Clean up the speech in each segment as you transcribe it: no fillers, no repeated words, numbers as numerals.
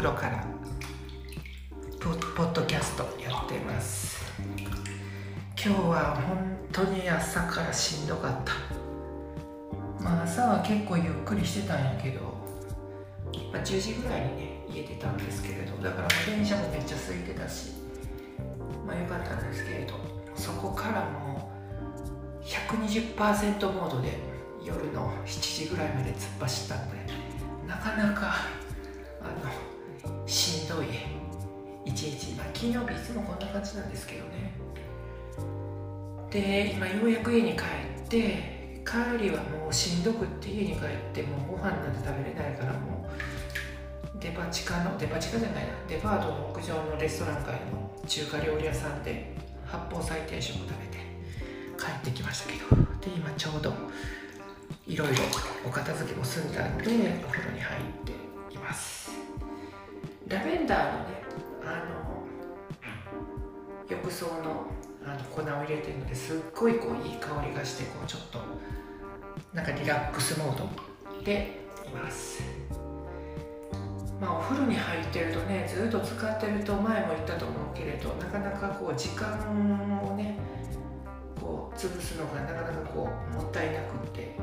風呂からポッドキャストやってます。今日は本当に朝からしんどかった。朝は結構ゆっくりしてたんやけど、10時ぐらいにね家出たんですけれど、だから電車もめっちゃ空いてたしよかったんですけれど、そこからもう 120% モードで夜の7時ぐらいまで突っ走ったので、なかなかしんどい一日、金曜日いつもこんな感じなんですけどね。で、今ようやく家に帰って、帰りはもうしんどくって家に帰ってもうご飯なんて食べれないから、もうデパートの屋上のレストラン街の中華料理屋さんで八宝菜定食を食べて帰ってきましたけど、で今ちょうどいろいろお片付けも済んだんでお風呂に入っています。ラベンダーのね浴槽の粉を入れてるので、すっごいいい香りがして、ちょっとなんかリラックスモードでいます。お風呂に入ってるとね、ずっと使ってると前も言ったと思うけれど、なかなか時間をね潰すのがなかなかもったいなくって、こ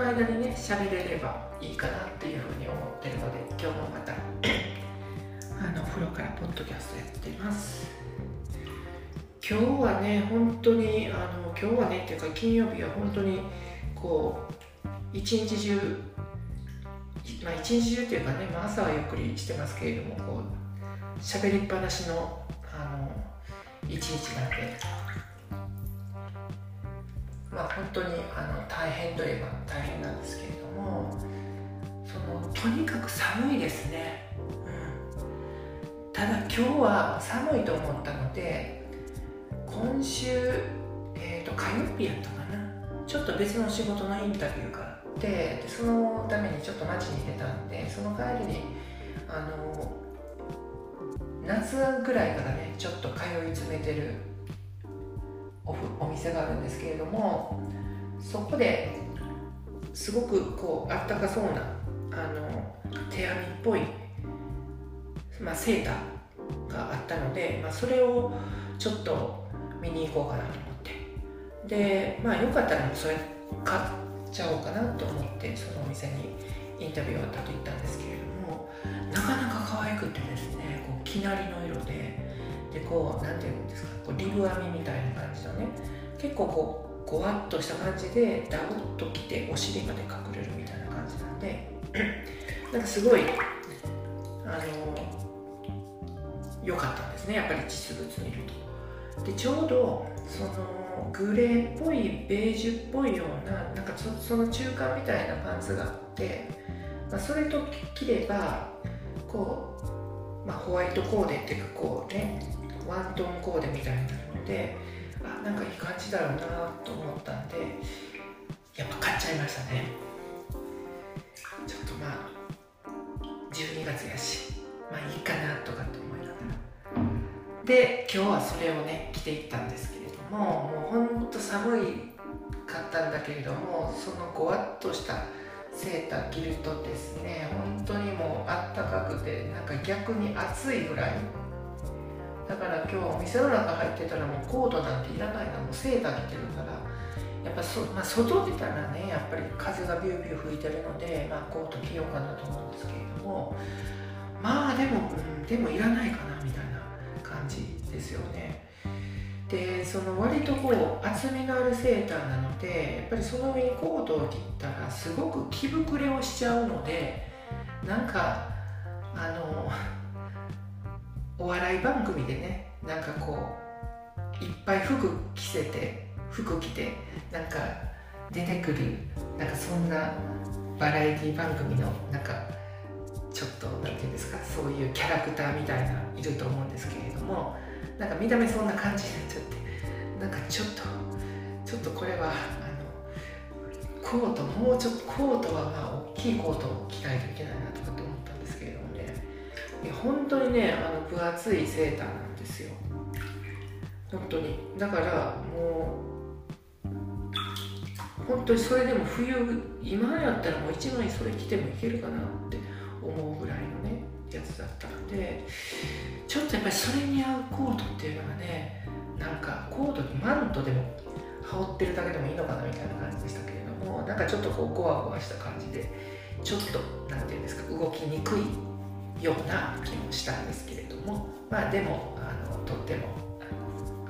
の間にね喋れればいいかなっていうふうに思ってるので、今日もまたお風呂からポッドキャストやってます。今日はね、本当に今日はねっていうか金曜日は本当に一日中っていうかね、朝はゆっくりしてますけれども、喋りっぱなしの一日なんで、本当に大変といえば大変なんですけれども、とにかく寒いですね。ただ今日は寒いと思ったので。今週、火曜日やったかな、ちょっと別の仕事のインタビューがあって、でそのためにちょっと街に出たんで、その帰りに夏ぐらいからねちょっと通い詰めてる お店があるんですけれども、そこですごくあったかそうな手編みっぽい、セーターがあったので、それをちょっと見に行こうかなと思って、でよかったらそれ買っちゃおうかなと思って、そのお店にインタビューをたと言ったんですけれども、なかなか可愛くてですね、生成の色でなんていうんですか、リブ編みみたいな感じのね、結構ゴワッとした感じでダボッときてお尻まで隠れるみたいな感じなんで、なんかすごい良かったんですね、やっぱり実物見ると。でちょうどそのグレーっぽいベージュっぽいような、なんかその中間みたいなパンツがあって、それと着ればホワイトコーデっていうかワントーンコーデみたいなので、なんかいい感じだろうなと思ったんで、やっぱ買っちゃいましたね。ちょっと12月やしいいかなとかって思いながら。で今日はそれをね着ていったんですけれども、もうほんと寒いかったんだけれども、そのゴワッとしたセーター着るとですね、本当にもうあったかくて、なんか逆に暑いぐらいだから、今日お店の中入ってたらもうコートなんていらないな、もうセーター着てるから、やっぱ外出たらねやっぱり風がビュービュー吹いてるので、コート着ようかなと思うんですけれども、でもいらないかなみたいな感じですよね。でその割と厚みのあるセーターなので、やっぱりその上にコートを着たらすごく着膨れをしちゃうので、なんかお笑い番組でね、なんかいっぱい服着てなんか出てくる、なんかそんなバラエティ番組のなんかちょっとなんていうんですか、そういうキャラクターみたいないると思うんですけれども、なんか見た目そんな感じになっちゃって、なんかちょっとこれはコート、もうちょっとコートは大きいコートを着ないといけないなとかって思ったんですけれどもね、本当にね分厚いセーターなんですよ、本当に。だからもう本当にそれでも冬、今やったらもう一枚それ着てもいけるかなって思うぐらいのねやつだったので、ちょっとやっぱりそれに合うコートっていうのがね、なんかコートにマントでも羽織ってるだけでもいいのかなみたいな感じでしたけれども、なんかちょっとこうゴワゴワした感じでちょっとなんていうんですか、動きにくいような気もしたんですけれども、まあでもとっても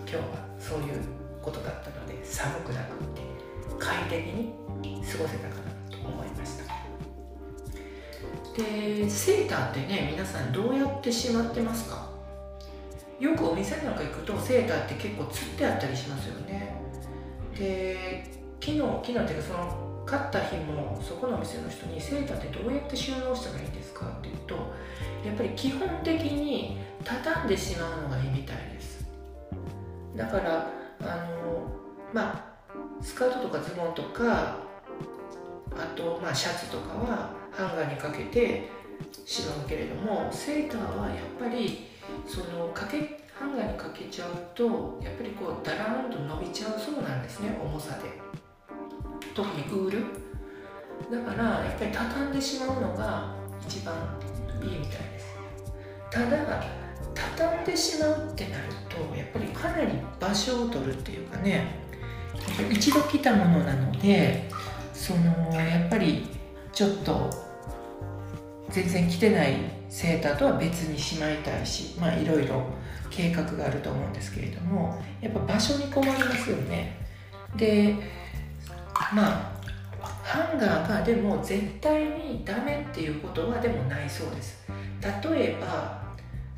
今日はそういうことだったので寒くなくって快適に過ごせたかなと思いました。でセーターってね、皆さんどうやってしまってますか？よくお店なんか行くとセーターって結構つってあったりしますよね。で昨日っていうかその買った日もそこのお店の人にセーターってどうやって収納したらいいんですかって言うと、やっぱり基本的に畳んでしまうのがいいみたいです。だからまあスカートとかズボンとか、あとまあシャツとかはハンガーにかけてしまうけれども、セーターはやっぱりそのハンガーにかけちゃうとやっぱりこうダラーンと伸びちゃうそうなんですね、重さで。特にウールだからやっぱり畳んでしまうのが一番いいみたいです。ただ畳んでしまうってなるとやっぱりかなり場所を取るっていうかね、一度着たものなのでそのやっぱりちょっと全然着てないセーターとは別にしまいたいし、まあいろいろ計画があると思うんですけれども、やっぱ場所に困りますよね。でまあハンガーがでも絶対にダメっていうことはでもないそうです。例えば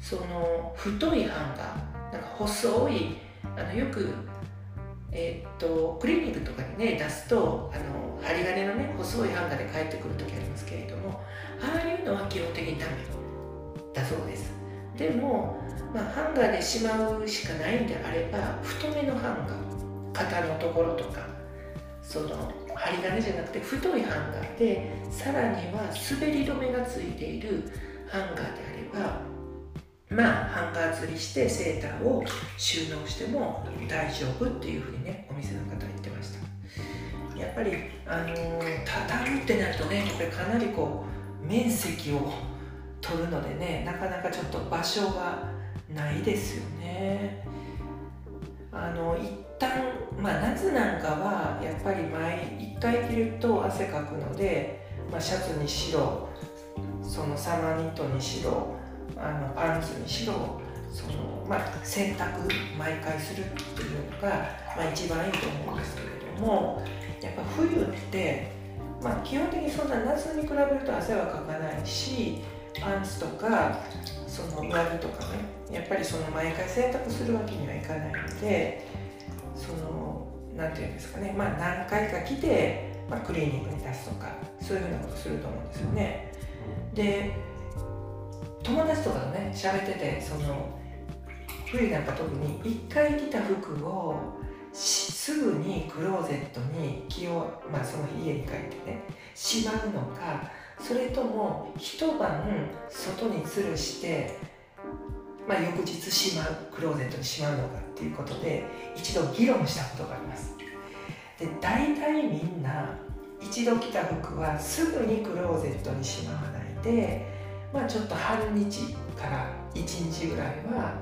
その太いハンガー、なんか細いよくクリーニングとかにね出すと針金のね細いハンガーで帰ってくる時ありますけれども、ああいうのは基本的にダメだそうです。でも、まあ、ハンガーでしまうしかないんであれば太めのハンガー、肩のところとかその針金じゃなくて太いハンガーで、さらには滑り止めがついているハンガーであれば、まあハンガー釣りしてセーターを収納しても大丈夫っていうふうにねお店の方は言ってました。やっぱり畳むってなるとね、やっぱりかなりこう面積を取るのでね、なかなかちょっと場所がないですよね。一旦まあ夏なんかはやっぱり一回着ると汗かくので、まあ、シャツにしろそのサマーニットにしろパンツにしろ洗濯毎回するっていうのが、まあ、一番いいと思うんですけれども、やっぱ冬って、まあ、基本的にそんな夏に比べると汗はかかないし、パンツとかその上着とかね、やっぱりその毎回洗濯するわけにはいかないので、そのなんていうんですかね、まあ、何回か着て、まあ、クリーニングに出すとかそういうふうなことすると思うんですよね。で友達とかとね喋ってて、その冬なんか特に一回着た服をすぐにクローゼットにまあ、その家に帰ってねしまうのか、それとも一晩外に吊るして、まあ、翌日しまうクローゼットにしまうのかっていうことで一度議論したことがあります。で大体みんな一度着た服はすぐにクローゼットにしまわないで、まあ、ちょっと半日から1日ぐらいは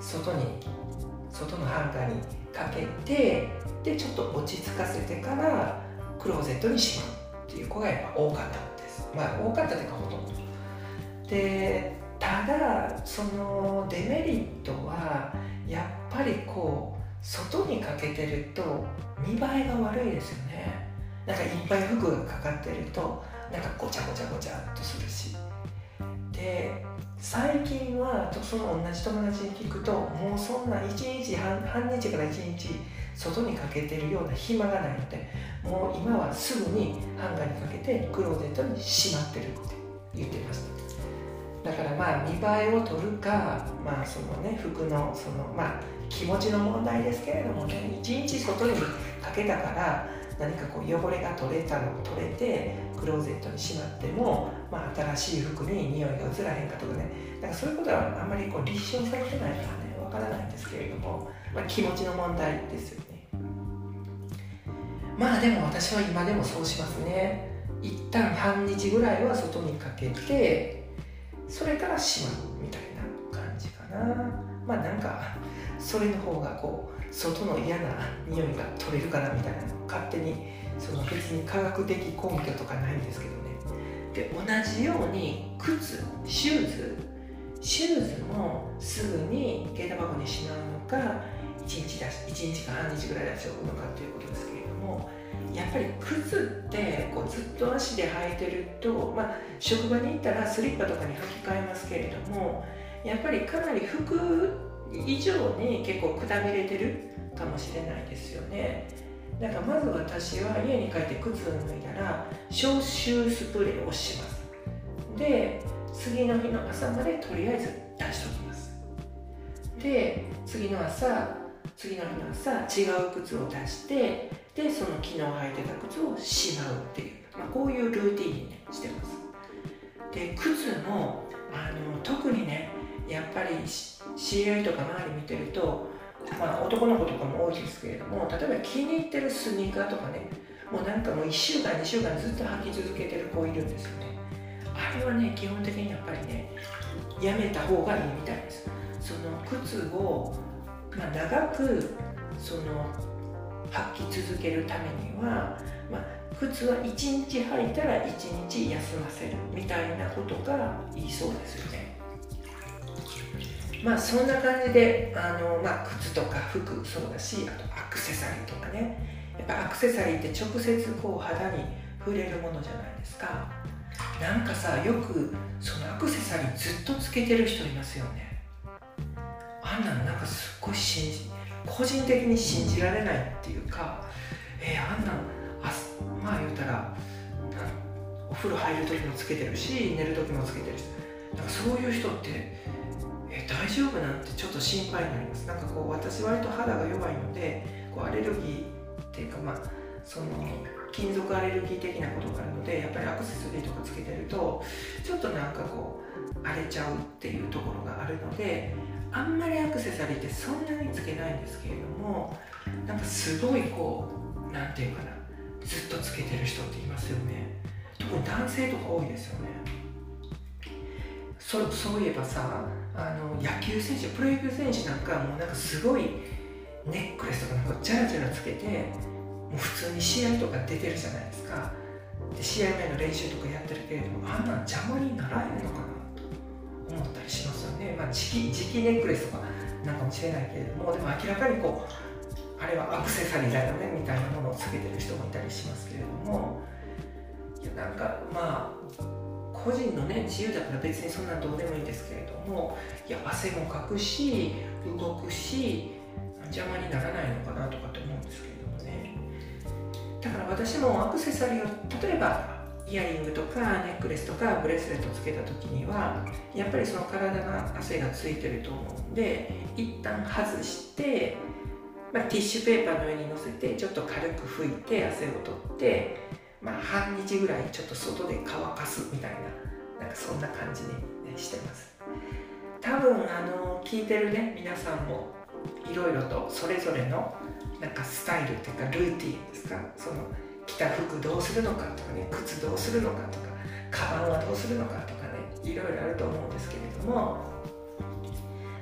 外のハンガーにかけて、でちょっと落ち着かせてからクローゼットにしまうっていう子がやっぱ多かったです。まあ多かったというかほとんどで、ただそのデメリットはやっぱりこう外にかけてると見栄えが悪いですよね。なんかいっぱい服がかかってるとなんかごちゃごちゃごちゃっとするし、で最近はその同じ友達に聞くと、もうそんな半日から1日外にかけてるような暇がないので、もう今はすぐにハンガーにかけてクローゼットにしまってるって言ってました。だからまあ見栄えを取るか、まあそのね服のそのまあ気持ちの問題ですけれどもね、1日外にかけたから何かこう汚れが取れてクローゼットにしまっても、まあ、新しい服に匂いが移らへんかとかね、なんかそういうことはあんまりこう立証されてないからねわからないんですけれども、まあ、気持ちの問題ですよね。まあでも私は今でもそうしますね。一旦半日ぐらいは外にかけて、それから島みたいな感じかな。まあなんかそれの方がこう外の嫌な匂いが取れるかなみたいなの勝手に、その別に科学的根拠とかないんですけどね。で同じように靴、シューズもすぐに下駄箱にしまうのか1日か半日ぐらい出しておくのかということですけれども、やっぱり靴ってこうずっと足で履いてると、まあ、職場に行ったらスリッパとかに履き替えますけれども、やっぱりかなり服以上に結構くたびれてるかもしれないですよね。だからまず私は家に帰って靴を脱いだら消臭スプレーをします。で次の日の朝までとりあえず出しておきます。で次の日の朝違う靴を出して、でその昨日履いてた靴をしまうっていう、まあ、こういうルーティーンにしてます。で靴も特にね、やっぱり知り合いとか周り見てると、まあ、男の子とかも多いですけれども、例えば気に入ってるスニーカーとかね、もうなんかもう1週間2週間ずっと履き続けてる子いるんですよね。あれはね、基本的にやっぱりね、やめた方がいいみたいです。その靴を、まあ、長くその履き続けるためには、まあ、靴は1日履いたら1日休ませるみたいなことがいいそうですよね。まあそんな感じでまあ、靴とか服そうだし、あとアクセサリーとかね、やっぱアクセサリーって直接こう肌に触れるものじゃないですか。なんかさ、よくそのアクセサリーずっとつけてる人いますよね。あんなのなんかすっごい個人的に信じられないっていうか、あんなのまあ言うたらお風呂入る時もつけてるし寝る時もつけてるし、なんかそういう人って大丈夫なんてちょっと心配になります。なんかこう私割と肌が弱いのでこうアレルギーっていうか、まあその金属アレルギー的なことがあるので、やっぱりアクセサリーとかつけてるとちょっとなんかこう荒れちゃうっていうところがあるので、あんまりアクセサリーってそんなにつけないんですけれども、なんかすごいこうなんていうかな、ずっとつけてる人っていますよね。特に男性とか多いですよね。そういえばさ、野球選手、プロ野球選手なんかもうなんかすごいネックレスとかなんかジャラジャラつけて、もう普通に試合とか出てるじゃないですか。で試合前の練習とかやってるけれども、あんなん邪魔にならへんのかなと思ったりしますよね。まあ磁気ネックレスとかなんかもしれないけれども、でも明らかにこうあれはアクセサリーだよねみたいなものをつけてる人もいたりしますけれども、いやなんかまあ個人のね自由だから別にそんなんどうでもいいんですけれども、いや汗もかくし動くし邪魔にならないのかなとかって思うんですけれどもね。だから私もアクセサリーを、例えばイヤリングとかネックレスとかブレスレットつけた時にはやっぱりその体が汗がついてると思うんで、一旦外して、まあ、ティッシュペーパーの上に乗せてちょっと軽く拭いて汗を取って、まあ、半日ぐらいちょっと外で乾かすみたいな、なんかそんな感じに、ね、してます。多分聞いてるね皆さんもいろいろとそれぞれのなんかスタイルっていうかルーティーンですか、その着た服どうするのかとかね、靴どうするのかとかカバンはどうするのかとかね、いろいろあると思うんですけれども、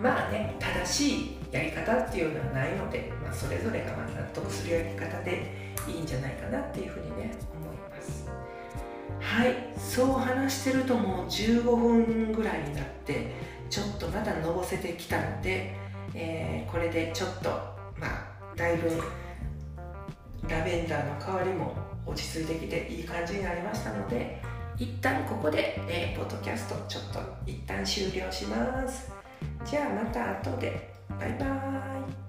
まあね正しいやり方っていうのはないので、まあ、それぞれが納得するやり方でいいんじゃないかなっていうふうにね思います。はい、そう話してるともう15分ぐらいになってちょっとまだのぼせてきたので、これでちょっとまあだいぶラベンダーの香りも落ち着いてきていい感じになりましたので、一旦ここで、ポッドキャストちょっと一旦終了します。じゃあまた後で、バイバーイ。